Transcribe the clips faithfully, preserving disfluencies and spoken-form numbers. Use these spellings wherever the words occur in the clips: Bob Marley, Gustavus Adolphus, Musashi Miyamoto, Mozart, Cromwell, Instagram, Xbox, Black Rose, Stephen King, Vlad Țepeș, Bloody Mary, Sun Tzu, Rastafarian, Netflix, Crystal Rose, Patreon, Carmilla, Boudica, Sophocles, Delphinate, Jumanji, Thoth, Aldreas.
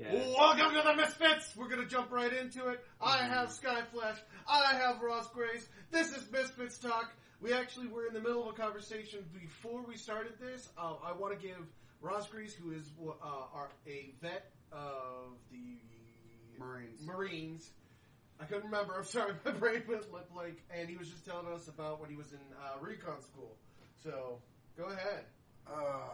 Yeah. Welcome to the Misfits! We're gonna jump right into it. I have Skyflash. I have Ross Grace. This is Misfits Talk. We actually were in the middle of a conversation before we started this. Uh, I want to give Ross Grace, who is uh, our, a vet of the Marines. Marines. I couldn't remember. I'm sorry. My brain went limp like, and he was just telling us about when he was in uh, recon school. So, go ahead. Uh...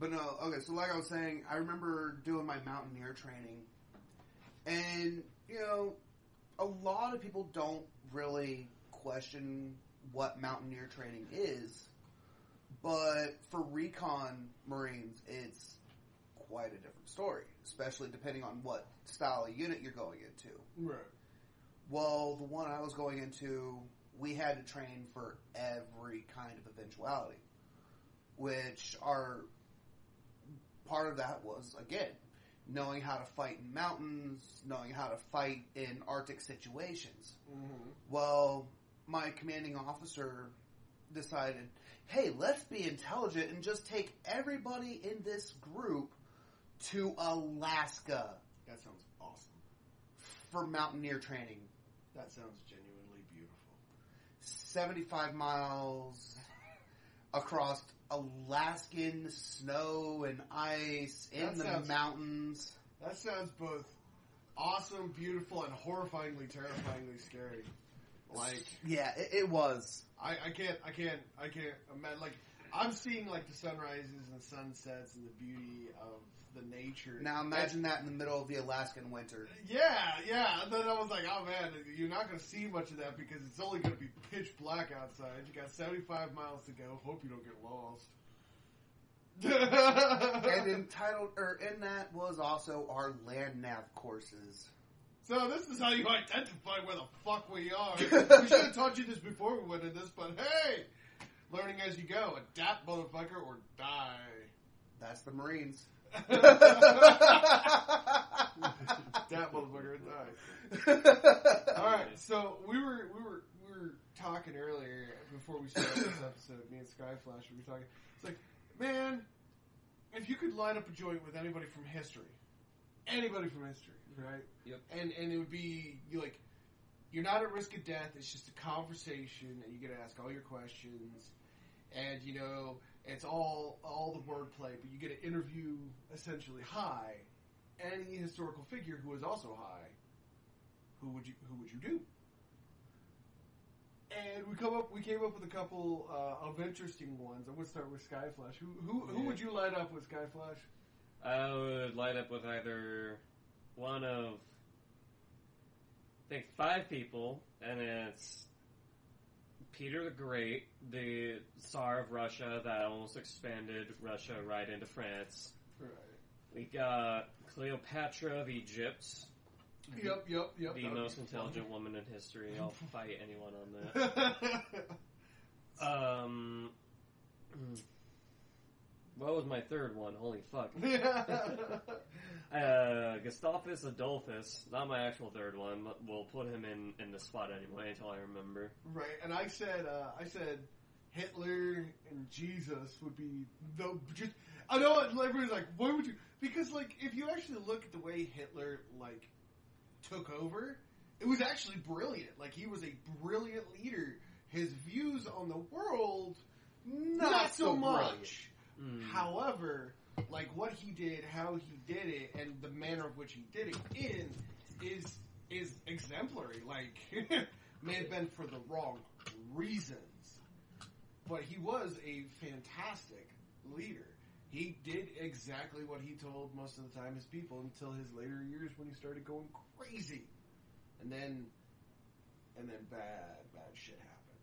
But no, okay, so like I was saying, I remember doing my mountaineer training, and, you know, a lot of people don't really question what mountaineer training is, but for recon Marines, it's quite a different story, especially depending on what style of unit you're going into. Right. Well, the one I was going into, we had to train for every kind of eventuality, which are... Part of that was, again, knowing how to fight in mountains, knowing how to fight in Arctic situations. Mm-hmm. Well, my commanding officer decided, hey, let's be intelligent and just take everybody in this group to Alaska. That sounds awesome. For mountaineer training. That sounds genuinely beautiful. seventy-five miles across Alaskan snow and ice in that the sounds, mountains. That sounds both awesome, beautiful, and horrifyingly, terrifyingly scary. Like, yeah, it, it was. I, I can't, I can't, I can't imagine. Like, I'm seeing like the sunrises and the sunsets and the beauty of the nature. Now imagine that, that in the middle of the Alaskan winter. Yeah, yeah. And then I was like, oh man, you're not going to see much of that because it's only going to be pitch black outside. You got seventy-five miles to go. Hope you don't get lost. And entitled, or in that was also our land nav courses. So this is how you identify where the fuck we are. We should have taught you this before we went in this, but hey, learning as you go. Adapt, motherfucker, or die. That's the Marines. That motherfucker died. Alright, so we were we were we were talking earlier before we started this episode, me and Skyflash, we were talking, it's like, man, if you could light up a joint with anybody from history. Anybody from history, right? Yep. And and it would be you like you're not at risk of death, it's just a conversation and you get to ask all your questions and you know it's all all the wordplay, but you get to interview essentially high any historical figure who is also high. Who would you who would you do? And we come up we came up with a couple uh, of interesting ones. I'm gonna start with Skyflash. Who who who yeah. would you light up with, Skyflash? I would light up with either one of I think five people, and it's Peter the Great, the Tsar of Russia that almost expanded Russia right into France. Right. We got Cleopatra of Egypt. Yep, yep, yep. The most intelligent woman in history. I'll fight anyone on that. um, what was my third one? Holy fuck. uh, Gustavus Adolphus. Not my actual third one, but we'll put him in, in the spot anyway until I remember. Right, and I said uh, I said Hitler and Jesus would be no. Just, I know everybody's like, why would you? Because like if you actually look at the way Hitler like took over, it was actually brilliant. Like he was a brilliant leader. His views on the world, not, not so, so much. Brilliant. Mm. However, like what he did, how he did it, and the manner of which he did it in is is exemplary. Like, may have been for the wrong reasons, but he was a fantastic leader. He did exactly what he told most of the time his people until his later years when he started going crazy, and then and then bad bad shit happened.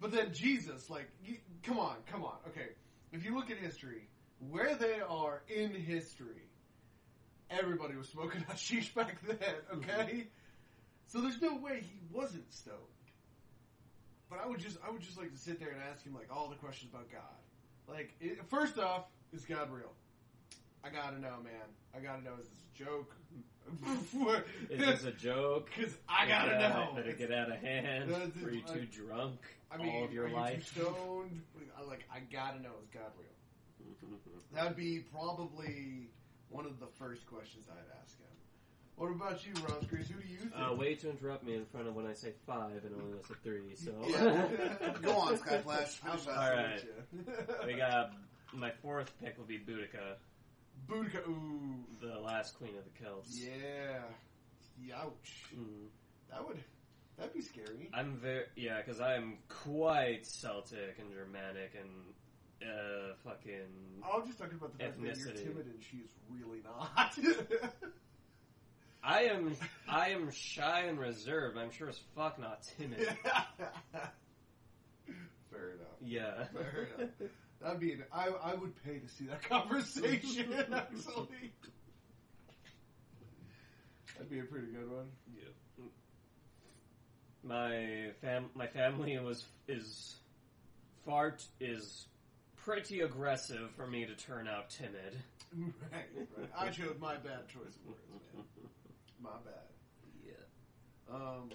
But then Jesus, like, you, come on, come on, okay. If you look at history, where they are in history, everybody was smoking hashish back then, okay? Mm-hmm. So there's no way he wasn't stoked. But I would just I would just like to sit there and ask him like all the questions about God. Like, it, first off, is God real? I gotta know, man. I gotta know. Is this a joke? Is this a joke? Because I gotta yeah, know. Did it get out of hand? Were you too drunk I mean, all of your are life? You too stoned? Like, I gotta know, is God real? That would be probably one of the first questions I'd ask him. What about you, Ross Grace? Who do you think? Uh, way to interrupt me in front of when I say five and only listen three, so... Yeah. Go on, Skyflash. How fast Alright. We got... My fourth pick will be Boudica. Boudica, ooh. The last queen of the Celts. Yeah. Ouch. Mm. That would... That'd be scary. I'm very... Yeah, because I'm quite Celtic and Germanic and... Uh, fucking... I was just talking about the fact ethnicity. That you're timid and she is really not. I am I am shy and reserved. I'm sure as fuck not timid. Fair enough. Yeah. Fair enough. I mean, I, I would pay to see that conversation, actually. That'd be a pretty good one. Yeah. My fam my family was is far t- is pretty aggressive for me to turn out timid. Right, right. I chose my bad choice of words, man. My bad. Yeah. Um,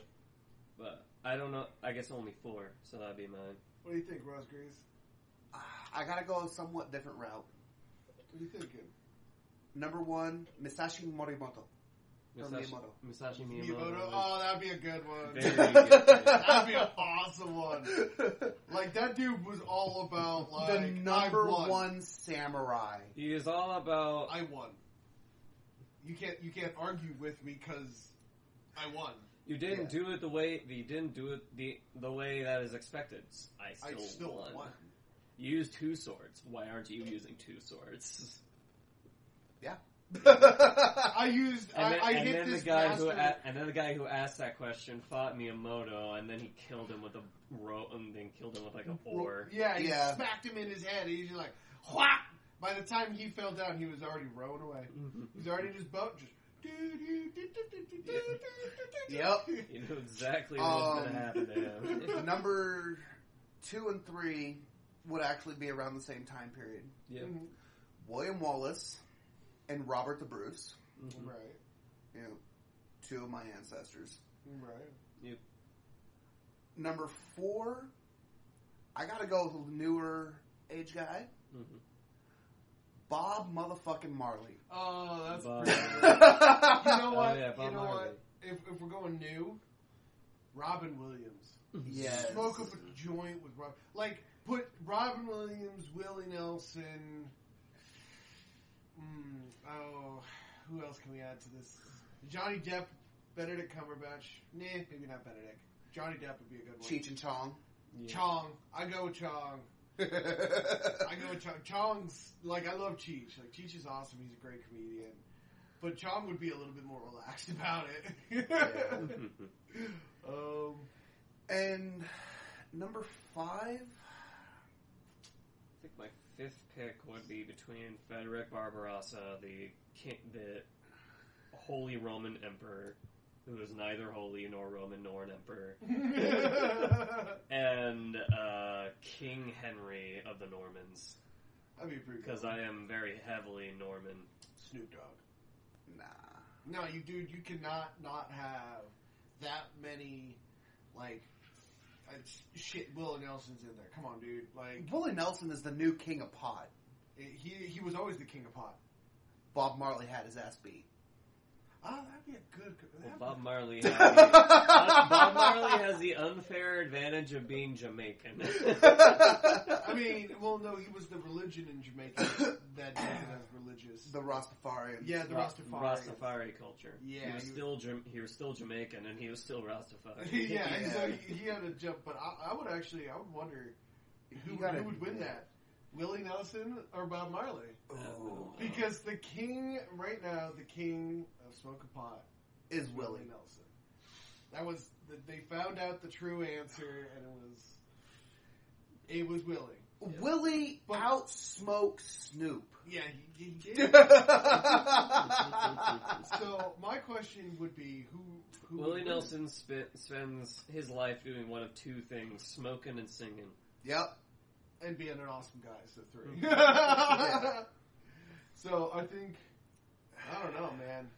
but I don't know. I guess only four, so that'd be mine. What do you think, Ross Grace? I gotta go a somewhat different route. What are you thinking? Number one, Musashi Miyamoto. Musashi Miyamoto. Musashi Miyamoto. Oh, that'd be a good one. Very good. That'd be an awesome one. Like, that dude was all about, like, the number one samurai. He is all about... I won. You can't you can't argue with me because I won. You didn't yeah. do it the way you didn't do it the the way that is expected. I still, I still won. won. You used two swords. Why aren't you using two swords? Yeah. I used. And then, I, I and hit then this the guy bastard. who a, and then the guy who asked that question fought Miyamoto, and then he killed him with a rope, and then killed him with like a oar. Yeah, he yeah. smacked him in his head. He's just like, whack. By the time he fell down, he was already rowing away. He was already in his boat, just... Yep. You know exactly what's um, going to happen to him. Number two and three would actually be around the same time period. Yep. Mm-hmm. William Wallace and Robert the Bruce. Mm-hmm. Right. You know, two of my ancestors. Right. Yep. Number four, I got to go with a newer age guy. Mm-hmm. Bob motherfucking Marley. Oh, that's Bob. You know what? Oh, yeah, Bob you know Marley. What? If, if we're going new, Robin Williams. Yes. Smoke up a joint with Robin. Like, put Robin Williams, Willie Nelson. Mm, oh, who else can we add to this? Johnny Depp, Benedict Cumberbatch. Nah, maybe not Benedict. Johnny Depp would be a good one. Cheech and Chong. Yeah. Chong. I go with Chong. I go with Chong. Chong's, like, I love Cheech. Like, Cheech is awesome. He's a great comedian. But Chong would be a little bit more relaxed about it. Yeah. um, and number five? I think my fifth pick would be between Frederick Barbarossa, the, king, the Holy Roman Emperor, who is neither holy nor Roman nor an emperor, and uh, King Henry of the Normans. That'd be pretty cool. Because I am very heavily Norman. Snoop Dogg. Nah. No, you dude, you cannot not have that many, like, uh, shit, Willie Nelson's in there. Come on, dude. Like, Willie Nelson is the new king of pot. It, he, he was always the king of pot. Bob Marley had his ass beat. Oh, that'd be a good... Well, Bob Marley, has the, Bob Marley has the unfair advantage of being Jamaican. I mean, well, no, he was the religion in Jamaica that was religious. The Rastafarian. Yeah, the Rast- Rastafarian. Rastafari culture. Yeah. He was, he, still, he was still Jamaican, and he was still Rastafarian. yeah, yeah. So he, he had a jump, but I, I would actually, I would wonder who, gotta, who would win yeah. that. Willie Nelson or Bob Marley? Oh. Because the king, right now, the king of Smoke a Pot is Willie, Willie Nelson. That was, the, they found out the true answer, and it was, it was Willie. Yeah. Willie outsmoked Snoop. Yeah, he, he did. So, my question would be, who... who Willie Nelson spent, spends his life doing one of two things, smoking and singing. Yep. And being an awesome guy, so three. yeah. So I think, I don't know, man.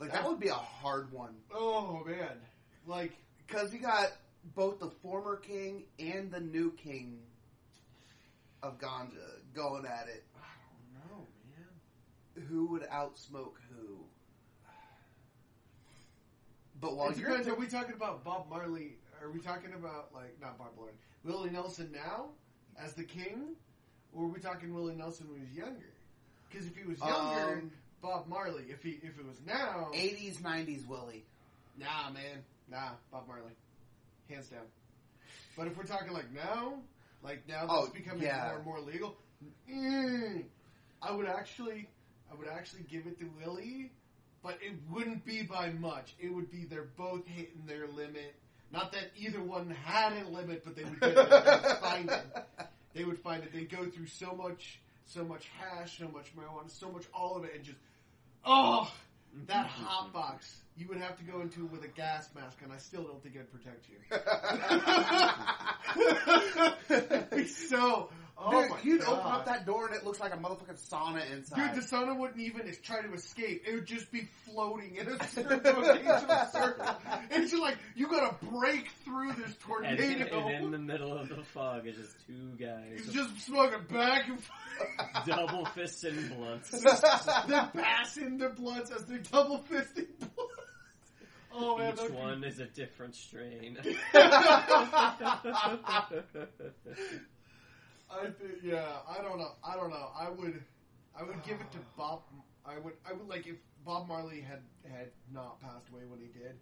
Like that, that would be a hard one. Oh man, like because you got both the former king and the new king of ganja going at it. I don't know, man. who would outsmoke who? But while it you're depends, t- are we talking about Bob Marley? Are we talking about like not Bob Marley, Willie Nelson now as the king, or are we talking Willie Nelson when he was younger? Because if he was younger, um, Bob Marley. If he if it was now, eighties, nineties, Willie. Nah, man, nah, Bob Marley, hands down. But if we're talking like now, like now that's oh, becoming yeah. more and more legal, mm, I would actually, I would actually give it to Willie. But it wouldn't be by much. It would be they're both hitting their limit. Not that either one had a limit, but they would, get it. They would find it. They would find it. They go through so much, so much hash, so much marijuana, so much all of it, and just oh, that hot box. You would have to go into it with a gas mask, and I still don't think I'd protect you. It'd be so. Oh Dude, my you'd God. Open up that door and it looks like a motherfucking sauna inside. Dude, the sauna wouldn't even try to escape. It would just be floating in a circle. It's just like, you gotta break through this tornado. And, and in the middle of the fog is just two guys. It's just smoking back and forth. Double fisting blunts. They're passing their blunts as they're double fisting blunts. Oh, man, each one be... is a different strain. I think, yeah, I don't know. I don't know. I would, I would give it to Bob. I would, I would like if Bob Marley had, had not passed away when he did,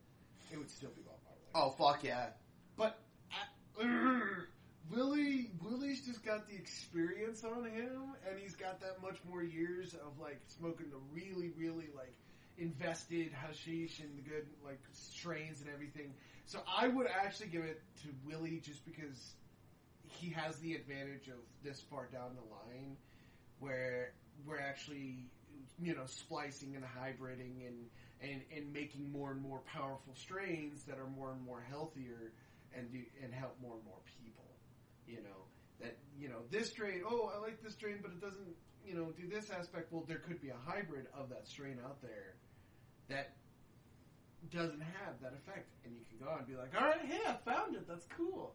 it would still be Bob Marley. Oh fuck yeah! But I, Willie, Willie's just got the experience on him, and he's got that much more years of like smoking the really, really like invested hashish and the good like strains and everything. So I would actually give it to Willie just because. He has the advantage of this far down the line where we're actually, you know, splicing and hybriding and, and, and making more and more powerful strains that are more and more healthier and do, and help more and more people, you know, that, you know, this strain, oh, I like this strain, but it doesn't, you know, do this aspect. Well, there could be a hybrid of that strain out there that doesn't have that effect. And you can go out and be like, all right, hey, I found it. That's cool.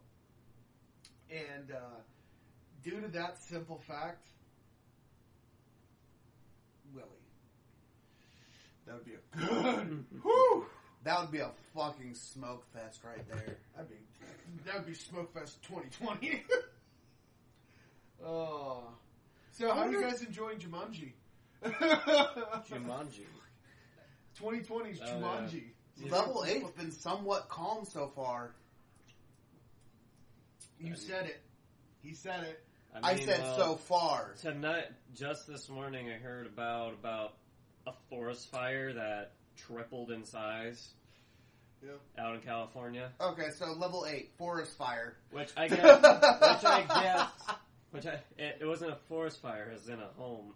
And uh, due to that simple fact, Willie. That would be a good. Whew, that would be a fucking smoke fest right there. That'd be that would be smoke fest twenty twenty. Oh, so how are you guys enjoying Jumanji? Jumanji. twenty twenty's oh, Jumanji. Yeah. Level eight's been somewhat calm so far. You I mean, said it. He said it. I, mean, I said well, so far. Tonight, just this morning, I heard about about a forest fire that tripled in size. Yep. Out in California. Okay, so level eight forest fire, which I guess, which I guess, which I it, it wasn't a forest fire. It was in a home.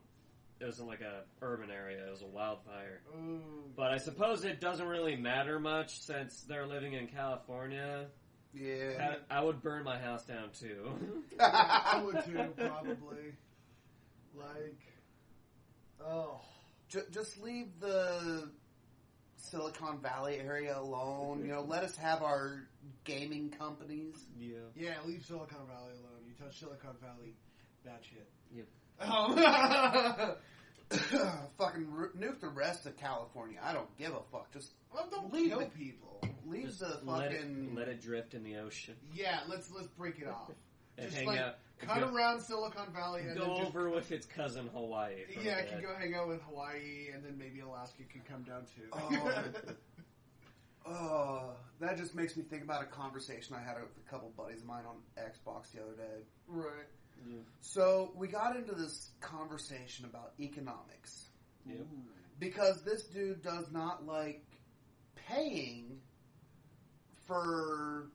It was in like a urban area. It was a wildfire. Ooh. But I suppose it doesn't really matter much since they're living in California. Yeah, I, I would burn my house down too. Yeah, I would too, probably. Like, oh, J- just leave the Silicon Valley area alone. You know, let us have our gaming companies. Yeah, yeah, leave Silicon Valley alone. You touch Silicon Valley, that shit. Yep. Um, fucking nuke the rest of California. I don't give a fuck. Just well, don't leave the people. Leave just the fucking let it, let it drift in the ocean. Yeah, let's let's break it off. And just hang like out. Cut go, around Silicon Valley and go then just, over with its cousin Hawaii. Yeah, it can go hang out with Hawaii, and then maybe Alaska can come down too. Oh, oh, that just makes me think about a conversation I had with a couple buddies of mine on Xbox the other day. Right. Yeah. So we got into this conversation about economics. Yep. Because this dude does not like paying for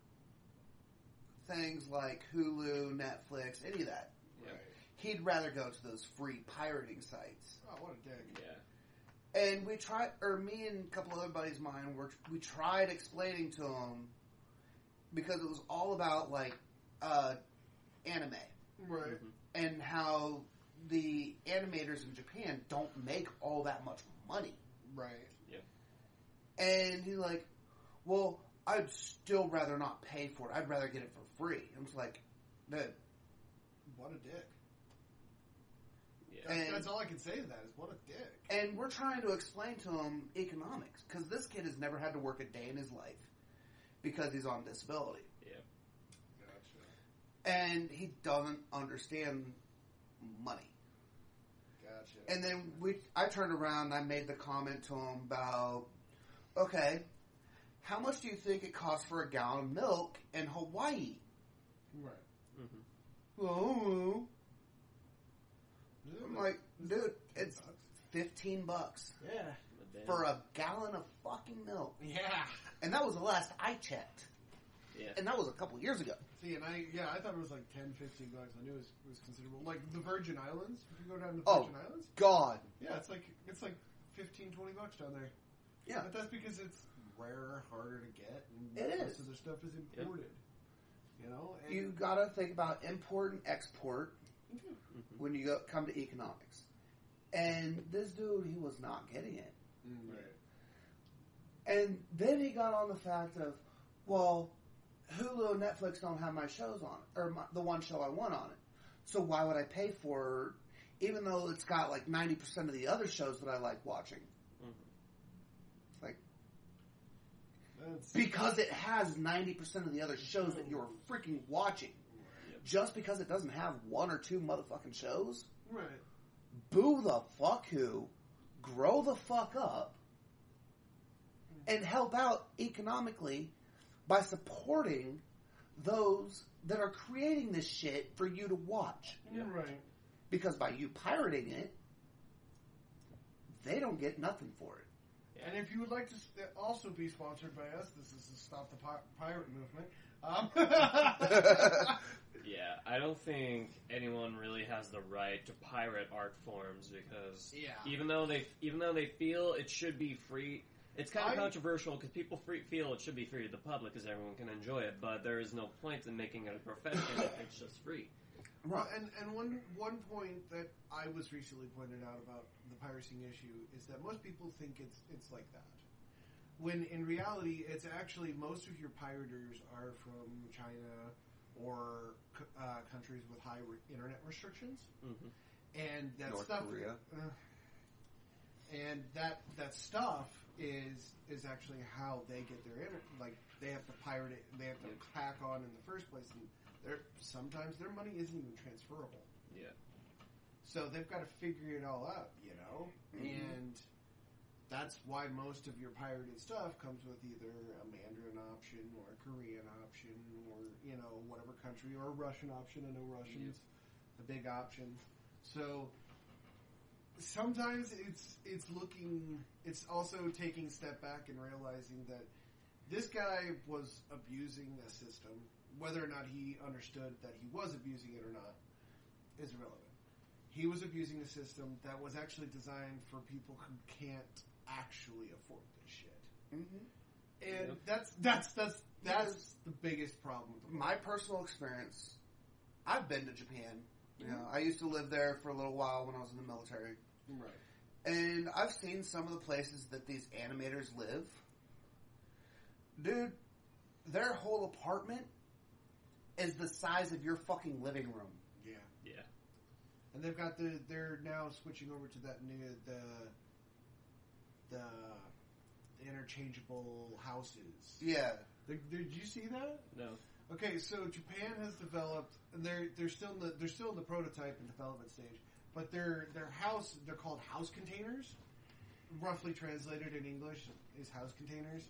things like Hulu, Netflix, any of that. Right. He'd rather go to those free pirating sites. Oh, what a dick. Yeah. And we tried, or me and a couple other buddies of mine, were, we tried explaining to him because it was all about like uh, anime. Right. Mm-hmm. And how the animators in Japan don't make all that much money. Right. Yeah. And he's like, well, I'd still rather not pay for it. I'd rather get it for free. And I was like, dude. What a dick. Yeah. And, that's all I can say to that is, what a dick. And we're trying to explain to him economics, because this kid has never had to work a day in his life because he's on disability. Yeah. Gotcha. And he doesn't understand money. Gotcha. And then we, I turned around and I made the comment to him about, okay, how much do you think it costs for a gallon of milk in Hawaii? Right. Mm-hmm. Oh. I'm like, dude, it's fifteen bucks yeah, for a gallon of fucking milk. Yeah. And that was the last I checked. Yeah. And that was a couple years ago. See, and I, yeah, I thought it was like ten, fifteen bucks. I knew it was, it was considerable. Like the Virgin Islands. If you go down to the Virgin oh, Islands. Oh, God. Yeah, it's like, it's like fifteen, twenty bucks down there. Yeah. But that's because it's rarer, harder to get. And it is. So their stuff is imported. Yep. You know? And you gotta think about import and export. Mm-hmm. When you go, come to economics. And this dude, he was not getting it. Mm-hmm. Right. And then he got on the fact of, well, Hulu and Netflix don't have my shows on it, or my, the one show I want on it. So why would I pay for it, even though it's got like ninety percent of the other shows that I like watching? Mm-hmm. It's like, that's... because it has ninety percent of the other shows that you're freaking watching. Just because it doesn't have one or two motherfucking shows? Right. Boo the fuck who. Grow the fuck up. And help out economically by supporting those that are creating this shit for you to watch. Yeah, right. Because by you pirating it, they don't get nothing for it. Yeah. And if you would like to also be sponsored by us, this is the Stop the Pir- Pirate Movement. Um. Yeah, I don't think anyone really has the right to pirate art forms because yeah. even though they even though they feel it should be free, it's kind of I, controversial because people free, feel it should be free to the public because everyone can enjoy it, but there is no point in making it a profession if it's just free. Right, and and one one point that I was recently pointed out about the piracy issue is that most people think it's it's like that, when in reality it's actually most of your pirators are from China or uh, countries with high re- internet restrictions, mm-hmm. and that North stuff. Korea. Uh, and that that stuff is is actually how they get their internet. Like they have to pirate it, they have to yeah. hack on in the first place. And, They're, sometimes their money isn't even transferable. Yeah. So they've got to figure it all out, you know? Mm-hmm. And that's why most of your pirated stuff comes with either a Mandarin option or a Korean option or, you know, whatever country, or a Russian option. I know Russian's mm-hmm. a big option. So sometimes it's it's looking... It's also taking a step back and realizing that this guy was abusing the system. Whether or not he understood that he was abusing it or not is irrelevant. He was abusing a system that was actually designed for people who can't actually afford this shit. Mm-hmm. And yep. that's that's that's that's the biggest problem. With the My personal experience, I've been to Japan. Mm-hmm. You know, I used to live there for a little while when I was in the military. Right. And I've seen some of the places that these animators live. Dude, their whole apartment is the size of your fucking living room. Yeah. Yeah. And they've got the... They're now switching over to that new... The... The... the interchangeable houses. Yeah. The, did you see that? No. Okay, so Japan has developed... And they're, they're, still, in the, they're still in the prototype and development stage. But their, their house... They're called house containers. Roughly translated in English is house containers.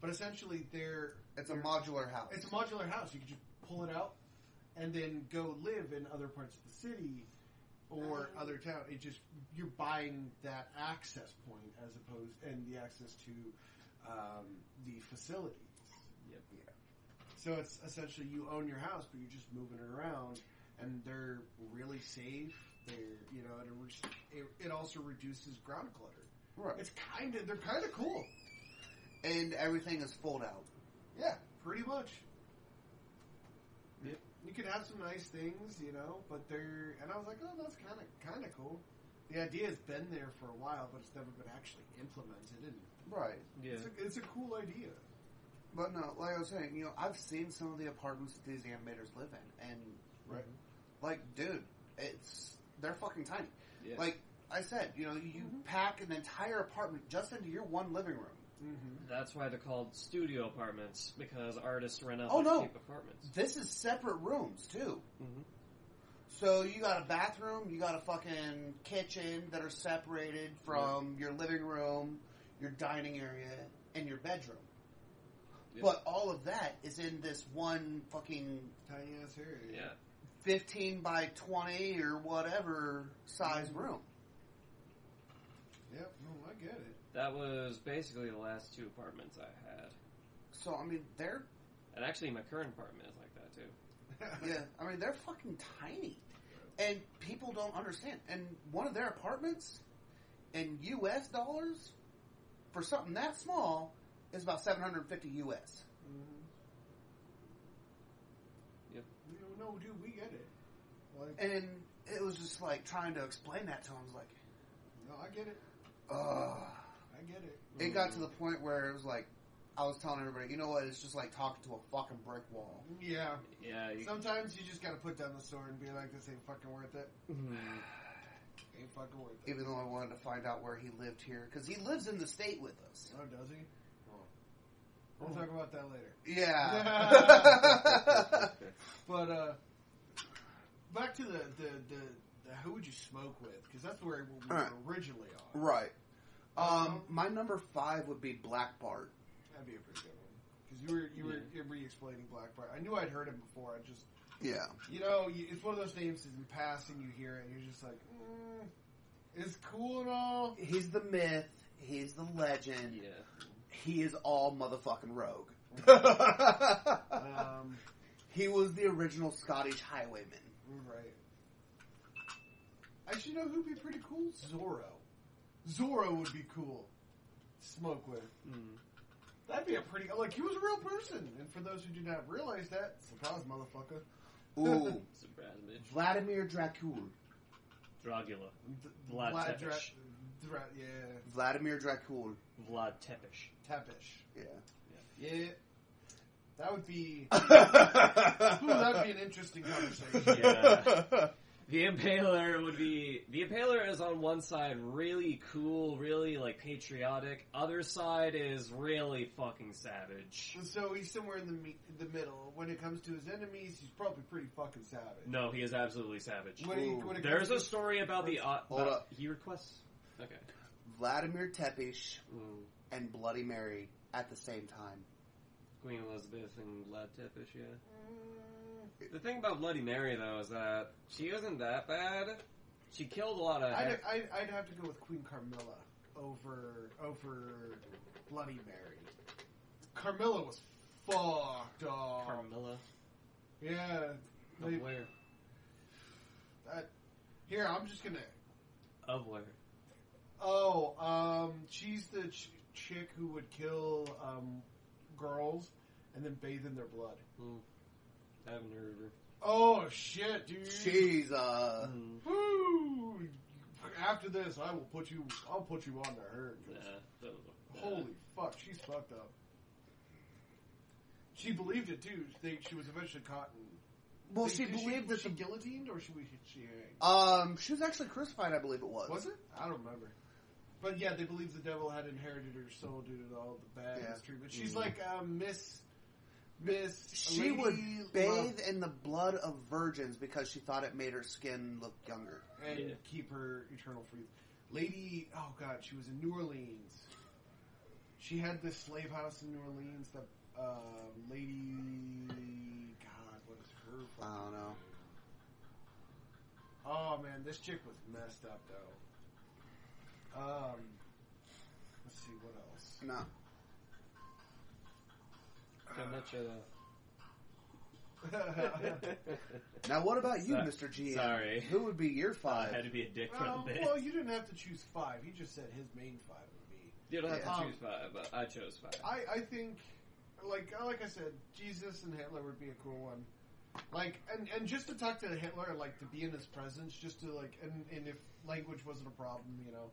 But essentially, they're... It's they're, a modular house. It's a modular house. You can just... pull it out, and then go live in other parts of the city or other town. It just, you're buying that access point as opposed, and the access to um, the facilities. Yep. Yeah. So it's essentially you own your house, but you're just moving it around, and they're really safe. They're, you know, and it, it also reduces ground clutter. Right. It's kind of, they're kind of cool. And everything is fold out. Yeah, pretty much. Yep. You can have some nice things, you know, but they're... And I was like, oh, that's kind of kind of cool. The idea's been there for a while, but it's never been actually implemented. And right. Yeah. It's a, it's a cool idea. But no, like I was saying, you know, I've seen some of the apartments that these animators live in, and... Right. Like, dude, it's... They're fucking tiny. Yeah. Like I said, you know, you mm-hmm. pack an entire apartment just into your one living room. Mm-hmm. That's why they're called studio apartments, because artists rent out oh, no. cheap apartments. This is separate rooms, too. Mm-hmm. So you got a bathroom, you got a fucking kitchen that are separated from yep. your living room, your dining area, and your bedroom. Yep. But all of that is in this one fucking tiny ass area. Yeah. fifteen by twenty or whatever size mm-hmm. room. Yep, oh, I get it. That was basically the last two apartments I had. So, I mean, they're... And actually, my current apartment is like that, too. Yeah, I mean, they're fucking tiny. And people don't understand. And one of their apartments, in U S dollars, for something that small, is about seven hundred fifty U S Mm-hmm. Yep. You know, no, dude, we get it. Like, and it was just, like, trying to explain that to him. I was like... No, I get it. Ugh. I get it. It mm. got to the point where it was like, I was telling everybody, you know what, it's just like talking to a fucking brick wall. Yeah. Yeah. You Sometimes can... you just gotta put down the sword and be like, this ain't fucking worth it. Mm. Ain't fucking worth it. Even though I wanted to find out where he lived here, because he lives in the state with us. Oh, does he? Oh. We'll oh. talk about that later. Yeah. But, uh, back to the, the, the, the who would you smoke with? Because that's where we were right. originally on. Right. Um, my number five would be Black Bart. That'd be a pretty good one. Because you were you were yeah. re-explaining Black Bart. I knew I'd heard him before. I just yeah. You know, you, it's one of those names in passing. You hear it, and you're just like, mm, it's cool and all. He's the myth. He's the legend. Yeah. He is all motherfucking rogue. um, he was the original Scottish highwayman. Right. Actually, you know who'd be pretty cool? Zorro. Zorro would be cool to smoke with. Mm. That'd be a pretty... Like, he was a real person. And for those who do not realize that, surprise, motherfucker. Ooh. Surprise, bitch. Vladimir Dracul. Dragula. D- Vlad, Vlad Țepeș. Dra- Dra- yeah. Vladimir Dracul. Vlad Țepeș. Țepeș. Yeah. Yeah. Yeah. That would be... Ooh, that'd be an interesting conversation. Yeah. The Impaler would be... The Impaler is on one side really cool, really, like, patriotic. Other side is really fucking savage. So he's somewhere in the me- the middle. When it comes to his enemies, he's probably pretty fucking savage. No, he is absolutely savage. When he, when There's a story about the... Uh, Hold about, up. He requests... Okay. Vladimir Țepeș mm. and Bloody Mary at the same time. Queen Elizabeth and Vlad Țepeș, yeah. Mm. The thing about Bloody Mary, though, is that she wasn't that bad. She killed a lot of... I'd, I'd, I'd have to go with Queen Carmilla over over Bloody Mary. Carmilla was fucked up. Carmilla? Yeah. They, of where? That, here, I'm just gonna... Of where? Oh, um, she's the ch- chick who would kill um, girls and then bathe in their blood. Mm. I haven't heard of her. Oh, shit, dude. She's, uh... Mm. Woo! After this, I will put you... I'll put you on to her. Nah, holy fuck, she's fucked up. She believed it, too. They, she was eventually caught in... Well, they, she believed she, that... Was she the, guillotined, or she, she hanged? Um, she was actually crucified, I believe it was. Was it? I don't remember. But, yeah, they believed the devil had inherited her soul due to all the bad yeah. treatment. She's mm. like, uh, Miss... Miss she would bathe loved. in the blood of virgins because she thought it made her skin look younger. And yeah. keep her eternal free. Lady, oh god, she was in New Orleans. She had this slave house in New Orleans. The uh, lady, god, what is her fucking I don't know. Oh man, this chick was messed up though. Um, let's see, what else? No. I'm not sure though. Now, what about you, so, Mister G M? Sorry. Who would be your five? I had to be a dick for um, a bit. Well, you didn't have to choose five. He just said his main five would be. You don't have yeah. to choose five, but I chose five. I, I think, like like I said, Jesus and Hitler would be a cool one. Like, and, and just to talk to Hitler, like to be in his presence, just to like, and, and if language wasn't a problem, you know,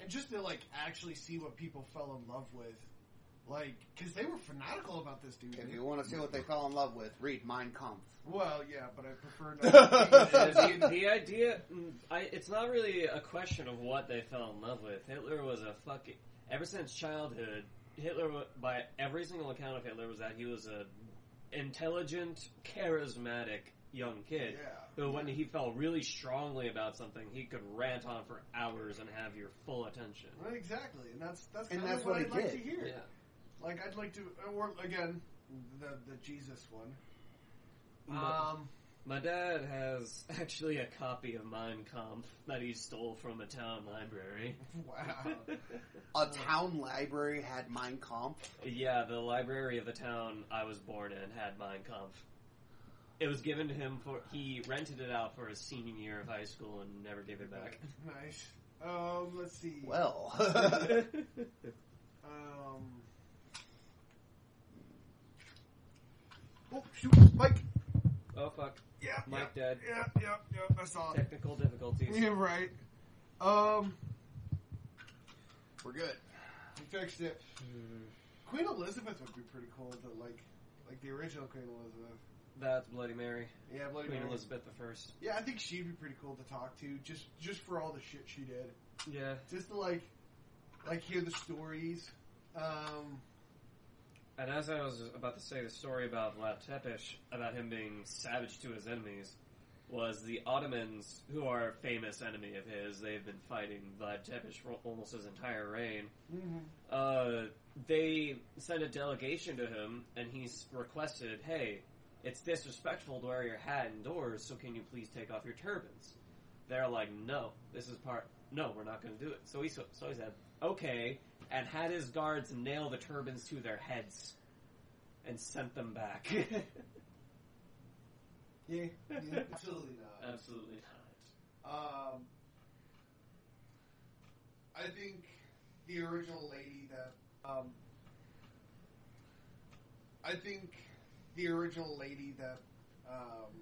and just to like actually see what people fell in love with. Like, because they were fanatical about this dude. If you want to see what they fell in love with, read Mein Kampf. Well, yeah, but I prefer not. the, the idea, I, it's not really a question of what they fell in love with. Hitler was a fucking... Ever since childhood, Hitler, by every single account of Hitler, was that he was a intelligent, charismatic young kid. Yeah. But when he felt really strongly about something, he could rant on for hours and have your full attention. Right, exactly. And that's, that's kind and that's of what, what I'd like did. to hear. Yeah. Like, I'd like to, or again, the the Jesus one. Um, my dad has actually a copy of Mein Kampf that he stole from a town library. Wow. A town library had Mein Kampf? Yeah, the library of the town I was born in had Mein Kampf. It was given to him for, he rented it out for his senior year of high school and never gave it back. Nice. Um, let's see. Well. um... Oh, shoot, Mike. Oh, fuck. Yeah. Mike yeah, dead. Yeah, yeah, yeah, I saw it. Technical difficulties. Yeah, right. Um. We're good. We fixed it. Mm. Queen Elizabeth would be pretty cool, to like, like the original Queen Elizabeth. That's Bloody Mary. Yeah, Bloody Queen Mary. Queen Elizabeth the First. Yeah, I think she'd be pretty cool to talk to, just, just for all the shit she did. Yeah. Just to, like, like, hear the stories. Um... And as I was about to say, the story about Vlad Țepeș, about him being savage to his enemies, was the Ottomans, who are a famous enemy of his, they've been fighting Vlad Țepeș for almost his entire reign, mm-hmm. uh, they sent a delegation to him, and he requested, hey, it's disrespectful to wear your hat indoors, so can you please take off your turbans? They're like, no, this is part, no, we're not going to do it. So he, so he said, okay, and had his guards nail the turbans to their heads and sent them back. yeah, yeah, absolutely not. Absolutely not. Um, I think the original lady that... Um, I think the original lady that um,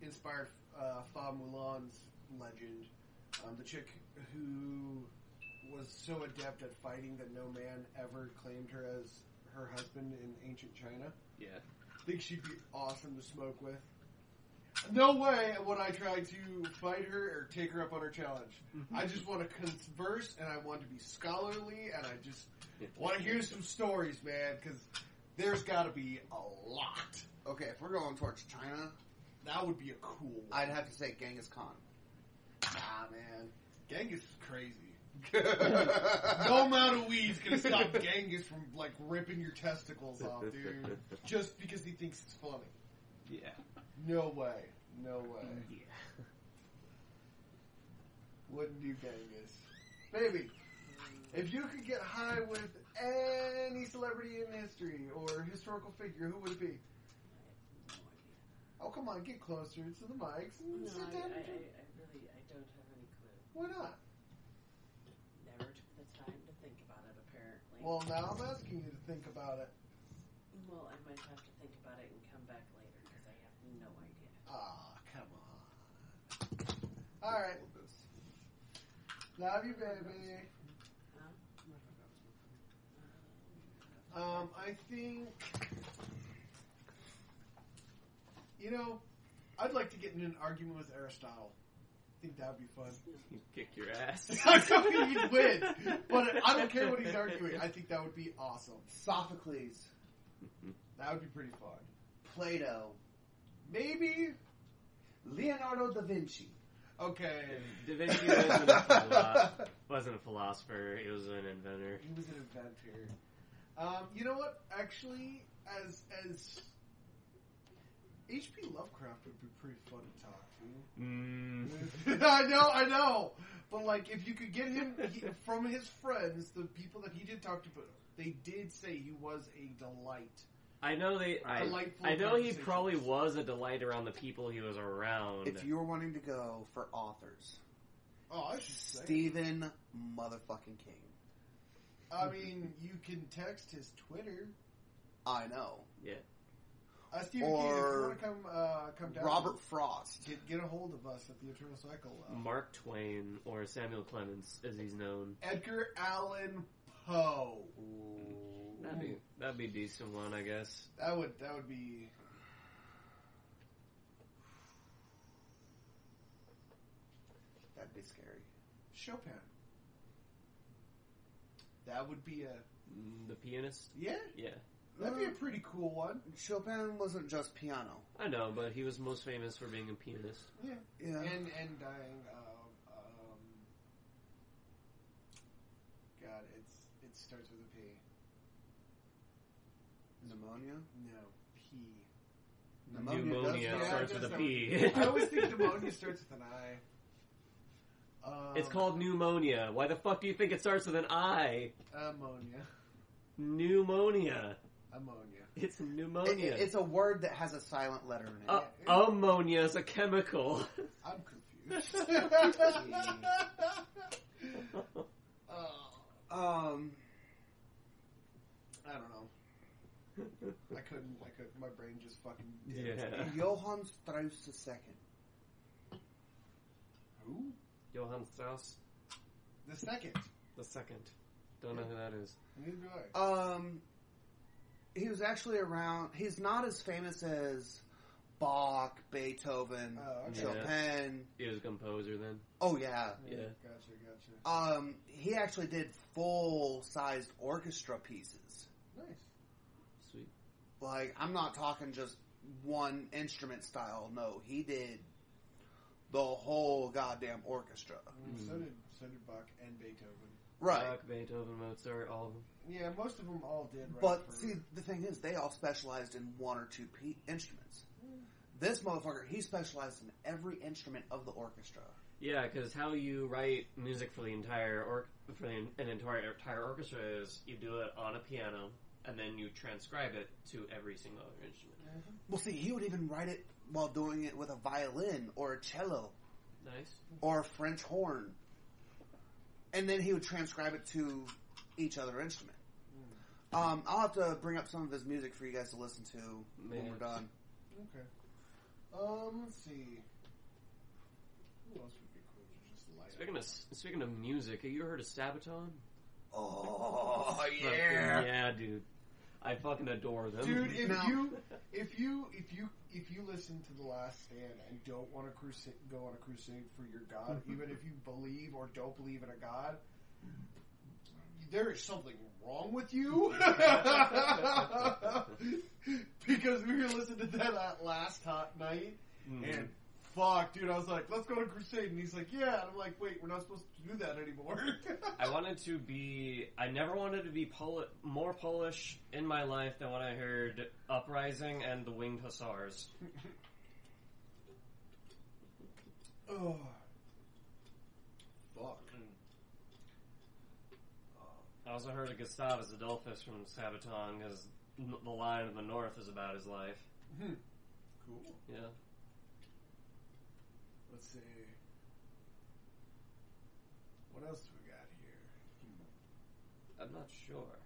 inspired uh, Fa Mulan's legend, um, the chick who... was so adept at fighting that no man ever claimed her as her husband in ancient China. Yeah. I think she'd be awesome to smoke with. No way would I try to fight her or take her up on her challenge. Mm-hmm. I just want to converse, and I want to be scholarly, and I just want to hear some stories, man, because there's got to be a lot. Okay, if we're going towards China, that would be a cool one. I'd have to say Genghis Khan. Ah, man. Genghis is crazy. No amount of weed's gonna stop Genghis from like ripping your testicles off, dude. Just because he thinks it's funny. Yeah. No way. No way. Yeah. Wouldn't do Genghis. Baby, if you could get high with any celebrity in history or historical figure, who would it be? Oh, come on, get closer to the mics and no, sit down. I, I, I really, I don't have any clue. Why not? Well, now I'm asking you to think about it. Well, I might have to think about it and come back later because I have no idea. Ah, oh, come on. All right. Love you, baby. Huh? Um, I think, you know, I'd like to get in an argument with Aristotle. I think that would be fun. He'd kick your ass. I'm hoping he'd win. But I don't care what he's arguing. I think that would be awesome. Sophocles. That would be pretty fun. Plato. Maybe Leonardo da Vinci. Okay. Da Vinci wasn't a, philo- wasn't a philosopher. He was an inventor. He was an inventor. Um, you know what? Actually, as as... H P. Lovecraft would be pretty fun to talk to. Mm. I know, I know. But, like, if you could get him he, from his friends, the people that he did talk to, they did say he was a delight. I know they. I, I know he probably was a delight around the people he was around. If you were wanting to go for authors, oh, I should say Stephen motherfucking King. I mean, you can text his Twitter. I know. Yeah. Uh, Stephen King, if you want to come, uh, come down. Robert Frost. Get, get a hold of us at the Eternal Cycle. Uh, Mark Twain or Samuel Clemens, as he's known. Edgar Allan Ho. Ooh. That'd be that'd be a decent one, I guess. That would that would be. That'd be scary. Chopin. That would be a... The pianist? Yeah. Yeah. That'd be a pretty cool one. Chopin wasn't just piano. I know, but he was most famous for being a pianist. Yeah. yeah. And and dying of... Um, God, it's it starts with a P. Pneumonia? No. P. Pneumonia, pneumonia does, starts yeah, with a P. I always think pneumonia starts with an I. Um, it's called pneumonia. Why the fuck do you think it starts with an I? Ammonia. Pneumonia. Ammonia. It's pneumonia. It, it, it's a word that has a silent letter in it. Uh, yeah. Ammonia is a chemical. I'm confused. uh, um, I don't know. I couldn't. I could. My brain just fucking. Did. Yeah. Johann Strauss the second. Who? Johann Strauss. The second. The second. Don't know who that is. Neither do I. Um, he was actually around. He's not as famous as Bach, Beethoven, oh, okay. Chopin. Yeah. He was a composer then. Oh yeah. Yeah. Gotcha, gotcha. Um, he actually did full-sized orchestra pieces. Nice. Sweet. Like, I'm not talking just one instrument style. No, he did the whole goddamn orchestra. Mm. So did so did Bach and Beethoven. Right. Bach, Beethoven, Mozart, all of them. Yeah, most of them all did. Right but, for... see, the thing is, they all specialized in one or two p- instruments. Mm. This motherfucker, he specialized in every instrument of the orchestra. Yeah, because how you write music for the entire or- for the, an entire, entire orchestra is you do it on a piano, and then you transcribe it to every single other instrument. Mm-hmm. Well, see, he would even write it while doing it with a violin or a cello. Nice. Or a French horn. And then he would transcribe it to each other instrument. Mm. Um, I'll have to bring up some of his music for you guys to listen to Man. when we're done. Okay. Um, let's see. Who else would be cool to just light speaking up? Of, speaking of music, have you heard of Sabaton? Oh, yeah. Yeah, dude. I fucking adore them. Dude, if no. you if you if you if you listen to The Last Stand and don't want to crusade, go on a crusade for your God, even if you believe or don't believe in a God, there is something wrong with you. Because we were listening to that last hot night, mm-hmm. and fuck, dude, I was like, let's go to crusade, and he's like, yeah, and I'm like, wait, we're not supposed to do that anymore. I wanted to be, I never wanted to be Poli- more Polish in my life than when I heard Uprising and the Winged Hussars. Oh, fuck. I also heard of Gustavus Adolphus from Sabaton, because The Lion of the North is about his life. Hmm. Cool. Yeah. Let's see. What else do we got here? Hmm. I'm not sure.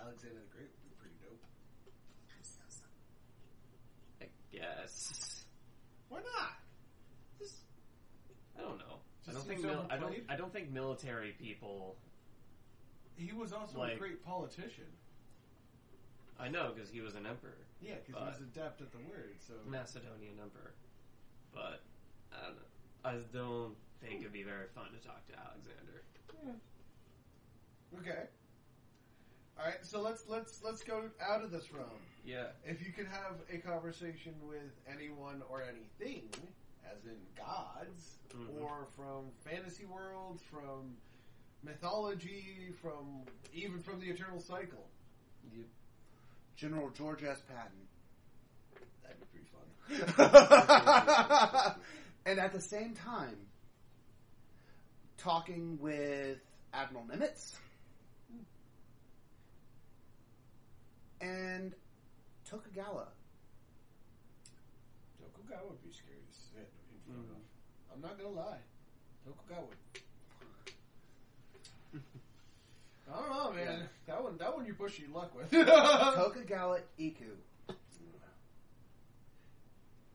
Alexander the Great would be pretty dope. I'm so sorry. I guess. Why not? Just, I don't know. Just I don't think mil- I don't. I don't think military people. He was also like, a great politician. I know, because he was an emperor. Yeah, because he was adept at the word, so... Macedonian emperor. But, I don't know. I don't think it'd be very fun to talk to Alexander. Yeah. Okay. Alright, so let's let's let's go out of this realm. Yeah. If you could have a conversation with anyone or anything, as in gods, mm-hmm. or from fantasy world, from mythology, from even from the eternal cycle. Yep. General George S. Patton. That'd be pretty fun. And at the same time, talking with Admiral Nimitz and Tokugawa. Tokugawa would be scary to sit in front mm. of. I'm not gonna lie, Tokugawa. I don't know, man. Yeah. That one, that one you push your luck with. Tokugawa Iku.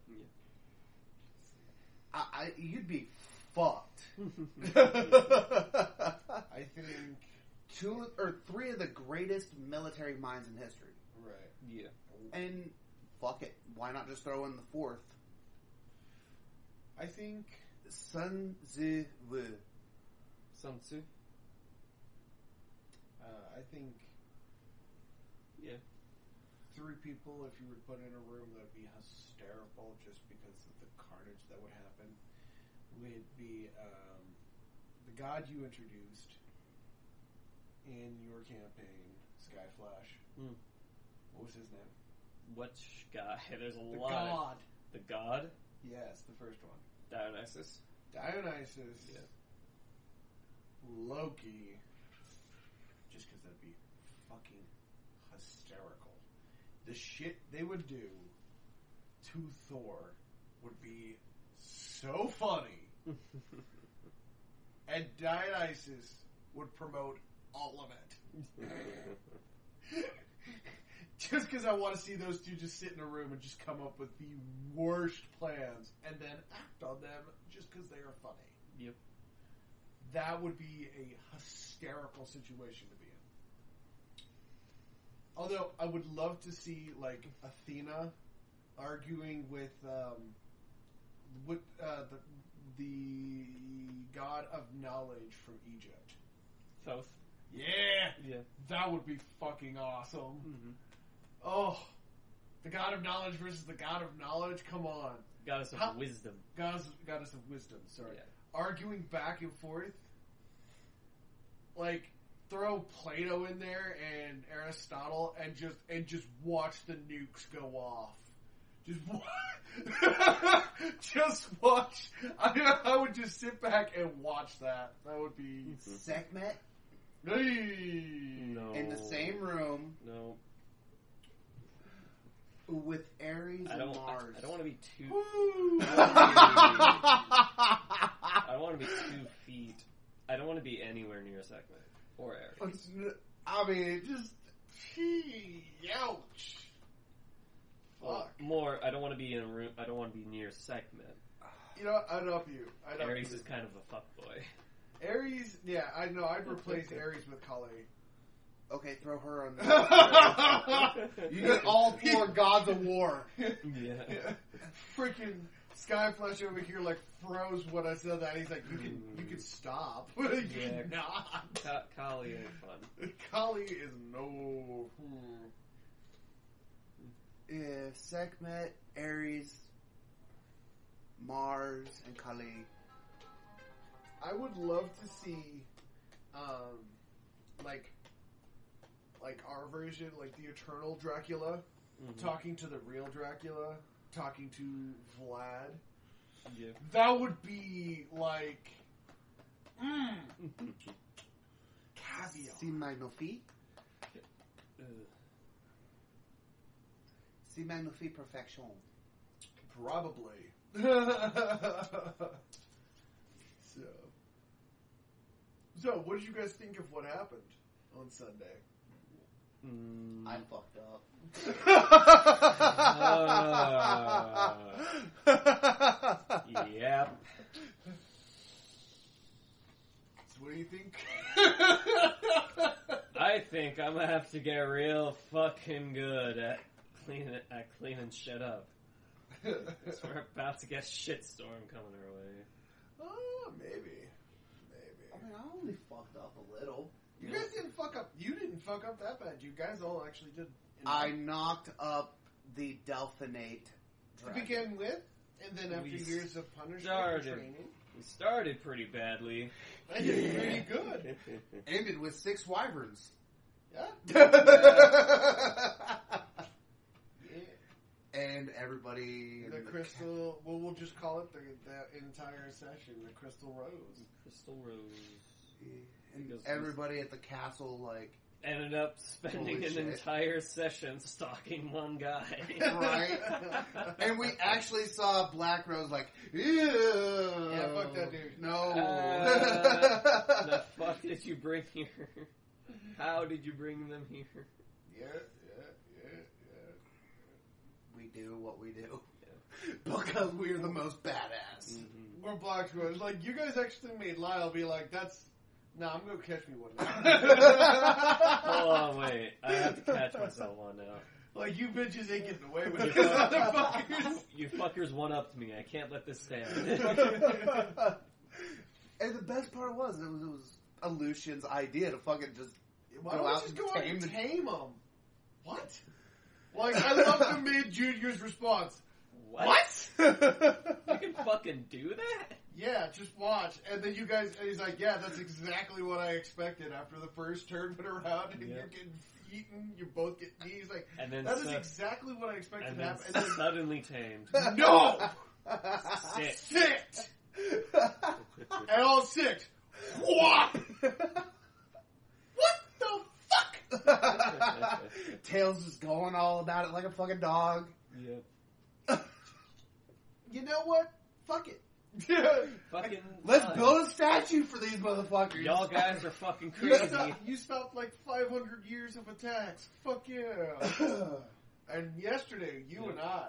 Yeah. I, I, you'd be fucked. think two or three of the greatest military minds in history. Right. Yeah. And fuck it, why not just throw in the fourth? I think Sun Tzu. Sun Tzu. Uh, I think. Yeah. Three people, if you were put in a room, that would be hysterical just because of the carnage that would happen. Would be um, the god you introduced in your campaign, Skyflash. Mm. What was his name? Which guy? There's a the lot. The god. Of, the god? Yes, the first one. Dionysus. Dionysus. Yeah. Loki. Just because that'd be fucking hysterical. The shit they would do to Thor would be so funny. And Dionysus would promote all of it. Just because I want to see those two just sit in a room and just come up with the worst plans and then act on them just because they are funny. Yep. That would be a hysterical situation to be in. Although, I would love to see, like, Athena arguing with, um, with uh, the, the god of knowledge from Egypt. Thoth. Yeah! Yeah. That would be fucking awesome. Mm-hmm. Oh, the god of knowledge versus the god of knowledge? Come on. Goddess of How, wisdom. Goddess, goddess of wisdom, sorry. Yeah. Arguing back and forth. Like... Throw Plato in there and Aristotle, and just and just watch the nukes go off. Just watch. Just watch. I, I would just sit back and watch that. That would be Sekhmet. Hey. No. In the same room. No. With Ares I don't, and Mars. I, I don't want to be two. I don't want to be two feet. I don't want to be anywhere near Sekhmet. Or Ares. I mean, just... Ouch. Fuck. More, I don't want to be in a room... I don't want to be near Sekhmet. You know, I'd up you. I'd Ares up you. Is kind of a fuckboy. Ares... Yeah, I know. I'd replace Ares with Kali. Okay, throw her on the... You get all four gods of war. Yeah. Yeah. Freaking... Skyflash over here, like, froze when I said that. He's like, you can you can stop. You yeah. not. Ka- Kali ain't fun. Kali is no... Hmm. Yeah, Sekhmet, Ares, Mars, and Kali. I would love to see, um, like, like our version, like the Eternal Dracula, mm-hmm. talking to the real Dracula. Talking to Vlad. Yeah. That would be like. Mm. Caviar. Si magnifique. Uh. Si magnifique perfection. Probably. so. So, what did you guys think of what happened on Sunday? Mm. I fucked up. uh, yep. So what do you think? I think I'm gonna have to get real fucking good at cleaning at cleaning shit up. So we're about to get a shitstorm coming our way. Oh, maybe, maybe. I mean, I only fucked up a little. You guys didn't fuck up. You didn't fuck up that bad. You guys all actually did. I knocked up the Delphinate dragon. To begin with, and then after we years of punishment started, and training. We started pretty badly. I did yeah. pretty good. Ended with six wyverns. Yeah. yeah. And everybody... The crystal... Well, we'll just call it the, the entire session, the Crystal Rose. Crystal Rose. Yeah. And everybody at the castle, like... Ended up spending an entire session stalking one guy. Right? And we actually saw Black Rose like, ew. Yeah, fuck that dude. No. Uh, the fuck did you bring here? How did you bring them here? Yeah, yeah, yeah, yeah. We do what we do. Yeah. Because we're the most badass. Mm-hmm. Or Black Rose. Like, you guys actually made Lyle be like, that's... No, I'm going to catch me one now. Oh, wait. I have to catch myself one now. Like, you bitches ain't getting away with it. Motherfuckers. You fuckers one-upped me. I can't let this stand. And the best part was, it was, it was Aleutian's idea to fucking just Why go out just and go tame, out and tame them. What? Like, I love the mid Junior's response. What? What? You can fucking do that? Yeah, just watch. And then you guys, and he's like, yeah, that's exactly what I expected. After the first turn went around and yep. you're getting eaten, you both get eaten. He's like, and then that su- is exactly what I expected to happen. And then suddenly tamed. No! Sit. Sit! And all six. What? What the fuck? Tails is going all about it like a fucking dog. Yep. You know what? Fuck it. Fucking Let's fun. build a statue for these motherfuckers. Y'all guys are fucking crazy. You stopped, you stopped like five hundred years of attacks. Fuck yeah. And yesterday, you yeah. and I,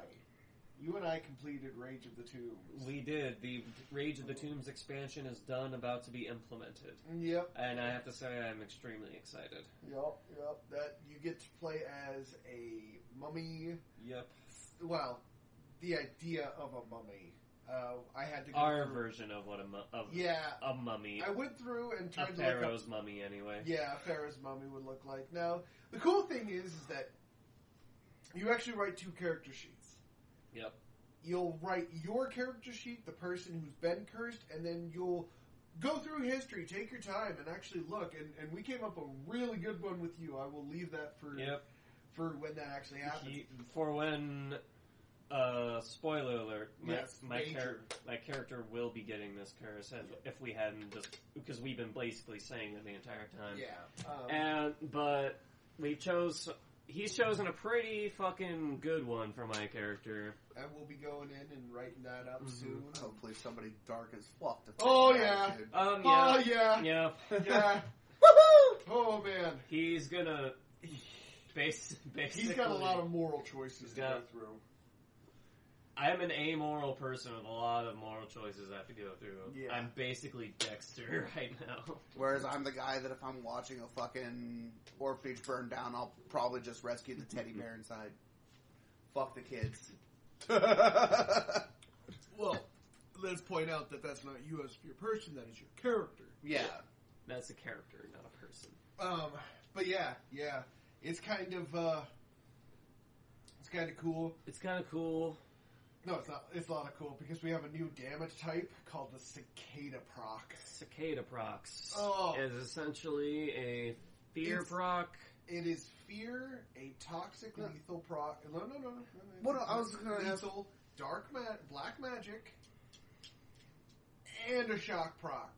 you and I completed Rage of the Tombs. We did. The Rage of the Tombs expansion is done, about to be implemented. Yep. And I have to say, I'm extremely excited. Yep, yep. That you get to play as a mummy. Yep. Well, the idea of a mummy. Uh, I had to go Our through. version of what a, mu- of yeah, a mummy. I went through and tried a to pharaoh's look up, mummy anyway. Yeah, a pharaoh's mummy would look like. Now, the cool thing is, is that you actually write two character sheets. Yep. You'll write your character sheet, the person who's been cursed, and then you'll go through history, take your time, and actually look. And, and we came up a really good one with you. I will leave that for yep. for when that actually happens. He, for when... Uh, spoiler alert, my, yes, my, char- my character will be getting this curse as, yeah. if we hadn't just, because we've been basically saying it the entire time. Yeah. Um, and, but we chose, he's chosen a pretty fucking good one for my character. And we'll be going in and writing that up mm-hmm. soon. Hopefully somebody dark as fuck. To oh yeah. Um, yeah. Oh yeah. Yeah. Yeah. Woohoo! Oh man. He's gonna, base, basically. He's got a lot of moral choices to go through. I'm an amoral person with a lot of moral choices I have to go through. Yeah. I'm basically Dexter right now. Whereas I'm the guy that if I'm watching a fucking orphanage burn down, I'll probably just rescue the teddy bear inside. Fuck the kids. Well, let's point out that that's not you as your person, that is your character. Yeah. That's a character, not a person. Um, but yeah, yeah. It's kind of, uh... It's kind of cool. It's kind of cool. No, it's not. It's a lot of cool because we have a new damage type called the Cicada proc. Cicada procs oh. is essentially a fear it's, proc. It is fear, a toxic no. lethal proc. No, no, no, no. no, no what no, I was going to ask. Dark ma- black magic, and a shock proc.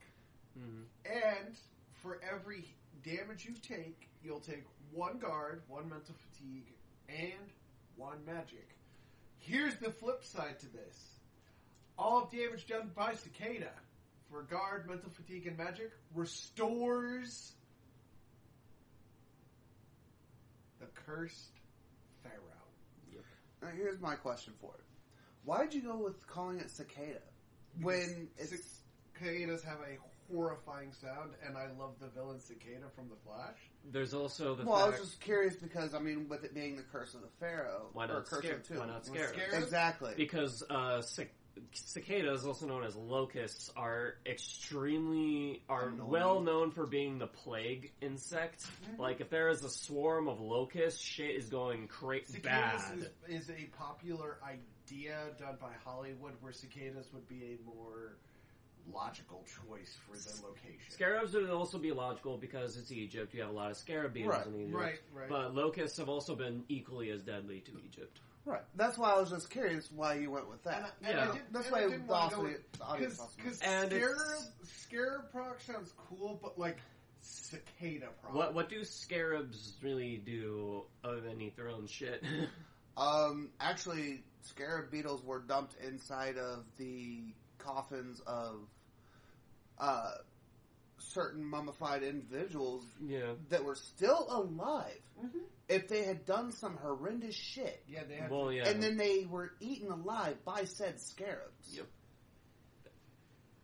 Mm-hmm. And for every damage you take, you'll take one guard, one mental fatigue, and one magic. Here's the flip side to this. All damage done by Cicada for guard, mental fatigue, and magic restores the cursed pharaoh. Yep. Now here's my question for it. Why'd you go with calling it Cicada? When it's... Cicadas have a horrifying sound, and I love the villain Cicada from The Flash. There's also the. Well, fact I was just curious because I mean, with it being the curse of the pharaoh, why not scare? Why not scare? Exactly, because uh, cic- cicadas, also known as locusts, are extremely are Annoying. well known for being the plague insect. Mm-hmm. Like, if there is a swarm of locusts, shit is going crazy. Cicadas bad. Is, is a popular idea done by Hollywood, where cicadas would be a more logical choice for the location. Scarabs would also be logical because it's Egypt. You have a lot of scarab beetles right, in Egypt. Right, right. But locusts have also been equally as deadly to Egypt. Right. That's why I was just curious why you went with that. And I, and yeah. I didn't, that's and why I didn't want to go with the audience. Because scarab, scarab proc sounds cool, but like cicada proc. What, what do scarabs really do other than eat their own shit? um, actually, scarab beetles were dumped inside of the coffins of uh, certain mummified individuals yeah. that were still alive mm-hmm. if they had done some horrendous shit. Yeah, they had well, to. Yeah. And then they were eaten alive by said scarabs. Yep.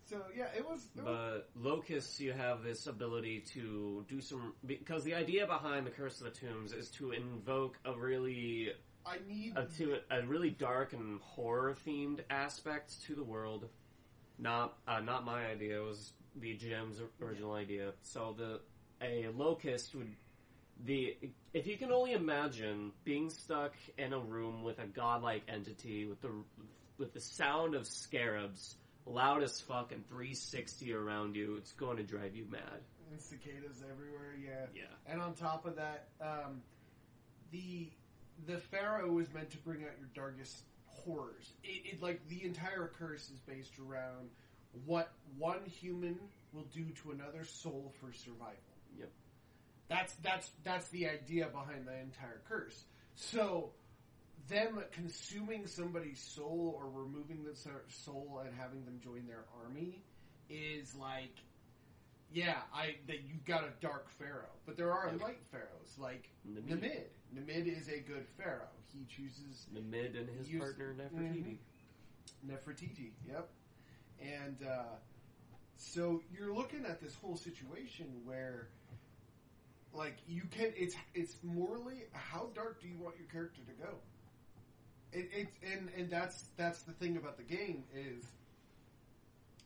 So yeah, it was. It but was... locusts, you have this ability to do some, because the idea behind the Curse of the Tombs is to invoke a really, I need a, to a really dark and horror themed aspect to the world. Not uh, not my idea. It was the G M's original idea. So the a locust would. The if you can only imagine being stuck in a room with a godlike entity with the with the sound of scarabs loud as fuck and three sixty around you, it's going to drive you mad. And cicadas everywhere, yeah. Yeah. And on top of that, um, the the pharaoh was meant to bring out your darkest horrors. It, it like the entire curse is based around what one human will do to another soul for survival. Yep. That's that's that's the idea behind the entire curse. So, them consuming somebody's soul or removing the soul and having them join their army is like, yeah, I that you got a dark pharaoh, but there are light pharaohs like Namid. Namid, Namid is a good pharaoh. He chooses Namid and his use, partner Nefertiti. Mm-hmm. Nefertiti, yep. And uh, so you're looking at this whole situation where. Like, you can, it's, it's morally, how dark do you want your character to go? It, it's, and, and that's, that's the thing about the game is,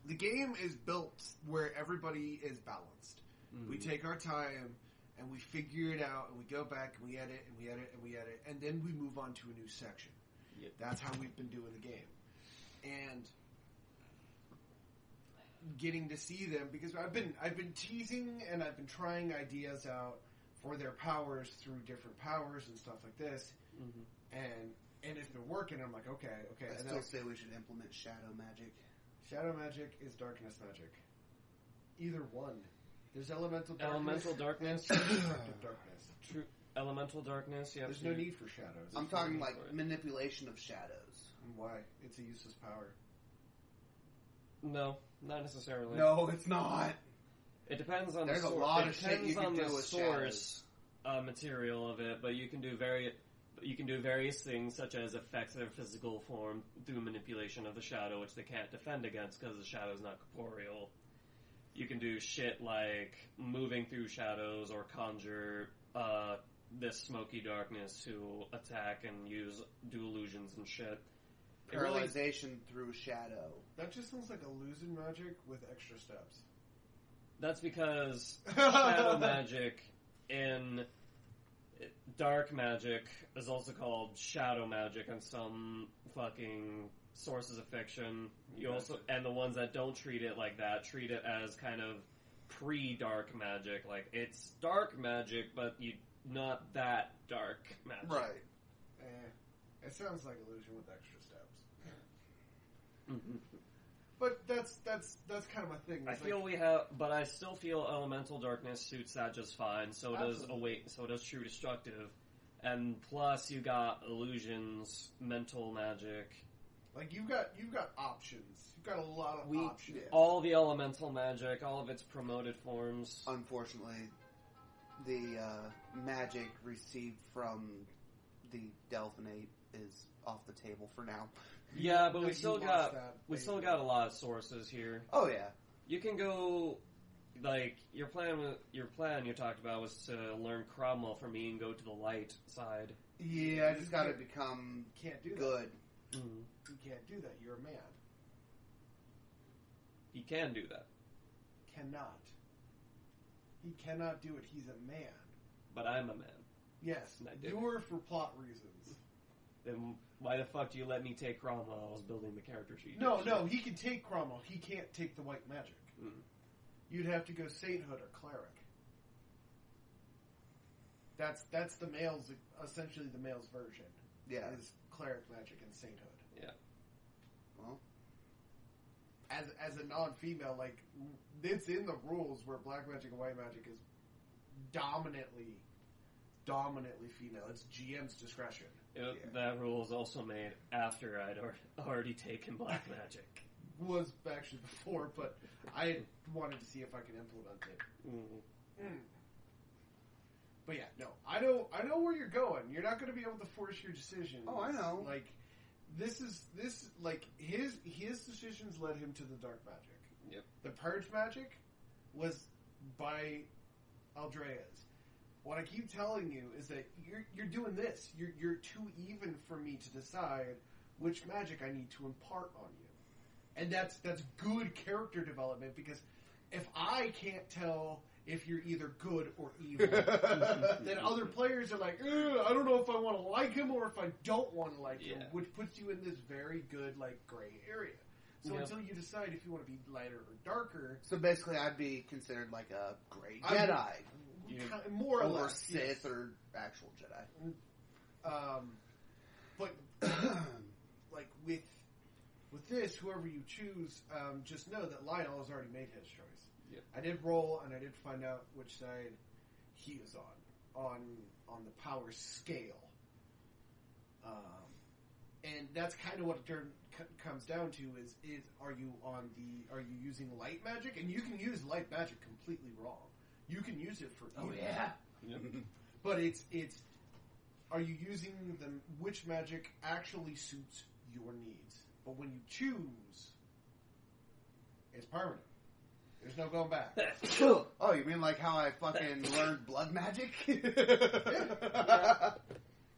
the game is built where everybody is balanced. Mm-hmm. We take our time, and we figure it out, and we go back, and we edit, and we edit, and we edit, and then we move on to a new section. Yep. That's how we've been doing the game. And getting to see them because I've been I've been teasing and I've been trying ideas out for their powers through different powers and stuff like this, mm-hmm. and and if they're working, I'm like, okay, okay. I still say we should implement shadow magic. Shadow magic is darkness magic. Either one. There's elemental darkness. Elemental darkness. darkness. True. Elemental darkness. Yeah. There's no need for shadows. I'm There's talking no like manipulation of shadows. And why? It's a useless power. No, not necessarily. No, it's not. It depends on There's the source. There's a lot it of shit you can do with source uh, material of it, but you can do very, you can do various things such as affect their physical form through manipulation of the shadow, which they can't defend against because the shadow is not corporeal. You can do shit like moving through shadows or conjure uh, this smoky darkness to attack and use do illusions and shit. Paralyzation really, through shadow. That just sounds like illusion magic with extra steps. That's because shadow magic in dark magic is also called shadow magic in some fucking sources of fiction. You yes. also and the ones that don't treat it like that treat it as kind of pre-dark magic. Like it's dark magic, but you not that dark magic. Right. Eh. It sounds like illusion with extra steps. Mm-hmm. But that's that's that's kind of my thing. It's I feel like, we have, but I still feel elemental darkness suits that just fine. So absolutely. does awake. So does true destructive, and plus you got illusions, mental magic. Like you've got you've got options. You've got a lot of we, options. All the elemental magic, all of its promoted forms. Unfortunately, the uh, magic received from the Delphinate is off the table for now. Yeah, but we still got that, we still got a lot of sources here. Oh yeah, you can go like your plan. Your plan you talked about was to learn Cromwell from me and go to the light side. Yeah, I just got to become can't do that. good. Mm-hmm. You can't do that. You're a man. He can do that. Cannot. He cannot do it. He's a man. But I'm a man. Yes, you're for plot reasons. Then why the fuck do you let me take Cromwell? I was building the character sheet. No, no, he can take Cromwell. He can't take the white magic. Mm. You'd have to go sainthood or cleric. That's that's the male's, essentially the male's version. Yeah. Is cleric magic and sainthood. Yeah. Well. As, as a non-female, like, it's in the rules where black magic and white magic is dominantly... Dominantly female. It's G M's discretion. It, yeah. That rule was also made after I'd ar- already taken black magic. Was actually before, but I wanted to see if I could implement it. Mm-hmm. Mm. But yeah, no, I know, I know where you're going. You're not going to be able to force your decisions. Oh, I know. Like this is this like his his decisions led him to the dark magic. Yep. The purge magic was by Aldreas. What I keep telling you is that you're you're doing this. You're you're too even for me to decide which magic I need to impart on you. And that's that's good character development, because if I can't tell if you're either good or evil, then other players are like, I don't know if I want to like him or if I don't want to like yeah. him, which puts you in this very good like gray area. So yep. until you decide if you want to be lighter or darker... So basically I'd be considered like a gray Jedi. Kind of, more or, or less. Or Sith yes. or actual Jedi. Um, but like with with this, whoever you choose, um, just know that Lionel has already made his choice. Yep. I did roll and I did find out which side he is on. On, on the power scale. Um... And that's kind of what it turn, c- comes down to is, is are you on the, are you using light magic? And you can use light magic completely wrong. You can use it for evil. Oh yeah. But it's, it's, are you using the, which magic actually suits your needs? But when you choose, it's permanent. There's no going back. Oh, you mean like how I fucking learned blood magic? Yeah.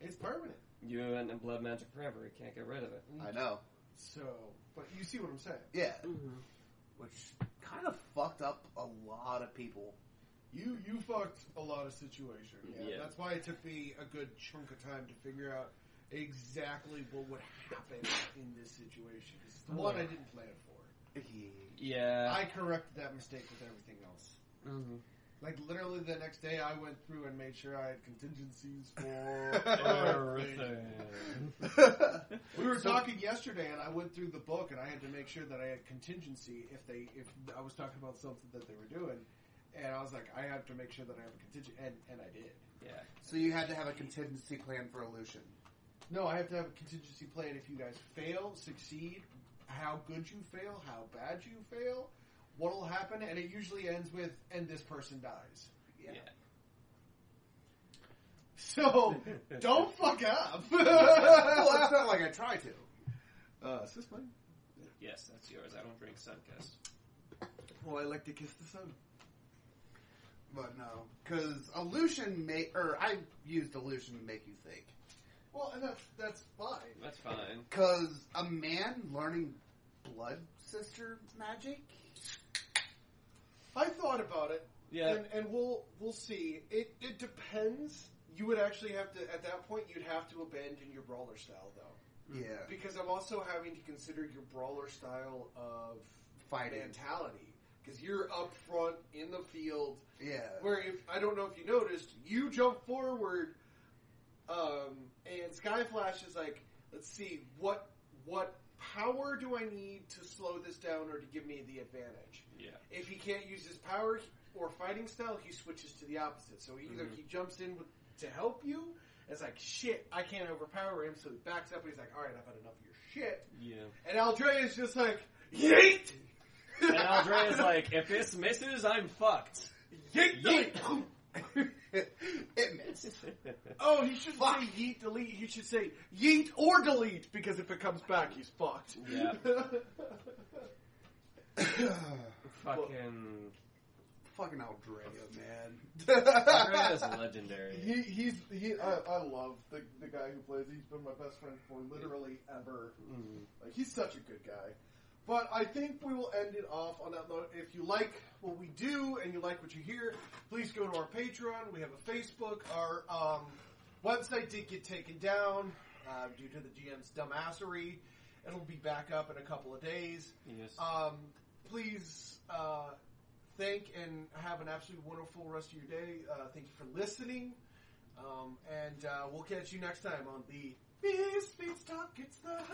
It's permanent. You went in blood magic forever. You can't get rid of it. I know. So, but you see what I'm saying. Yeah. Mm-hmm. Which kind of fucked up a lot of people. You you fucked a lot of situations. Yeah? Yeah. That's why it took me a good chunk of time to figure out exactly what would happen in this situation. It's the oh. one I didn't plan for. Yeah. I corrected that mistake with everything else. Mm-hmm. Like, literally the next day, I went through and made sure I had contingencies for everything. We were so, talking yesterday, and I went through the book, and I had to make sure that I had contingency if they if I was talking about something that they were doing. And I was like, I have to make sure that I have a contingency, and, and I did. Yeah. So you had to have a contingency plan for Illusion. No, I have to have a contingency plan if you guys fail, succeed, how good you fail, how bad you fail. What'll happen, and it usually ends with, and this person dies. Yeah. yeah. So, don't fuck up! Well, that's not like I try to. Uh, is this mine? Yeah. Yes, that's yours. I don't drink Sunkist. Well, I like to kiss the sun. But no. Because illusion make, or I used illusion to make you think. Well, and that's, that's fine. That's fine. Because a man learning blood sister magic... I thought about it, yeah, and, and we'll we'll see. It it depends. You would actually have to at that point. You'd have to abandon your brawler style, though. Yeah, because I'm also having to consider your brawler style of fighting mentality. Because you're up front in the field. Yeah, where if I don't know if you noticed, you jump forward, um, and Skyflash is like, let's see what what. power do I need to slow this down or to give me the advantage? Yeah. If he can't use his power or fighting style, he switches to the opposite. So either mm-hmm. he jumps in with, to help you, and it's like, shit, I can't overpower him, so he backs up and he's like, alright, I've had enough of your shit. Yeah. And Aldreas just like, yeet! And Aldreas like, if this misses, I'm fucked. Yeet! Yeet! It missed. Oh, he should Fuck. say yeet, delete. He should say yeet or delete, because if it comes back, he's fucked. Yeah. Fucking... Well, fucking Aldreas, man. Aldreas is legendary. He, he's... He, I, I love the, the guy who plays. He's been my best friend for literally ever. Mm. Like, he's such a good guy. But I think we will end it off on that note. If you like what we do and you like what you hear, please go to our Patreon. We have a Facebook. Our um, website did get taken down uh, due to the G M's dumbassery. It'll be back up in a couple of days. Yes. Um, please uh, thank and have an absolutely wonderful rest of your day. Uh, thank you for listening. Um, and uh, we'll catch you next time on the Misfits Talk. It's the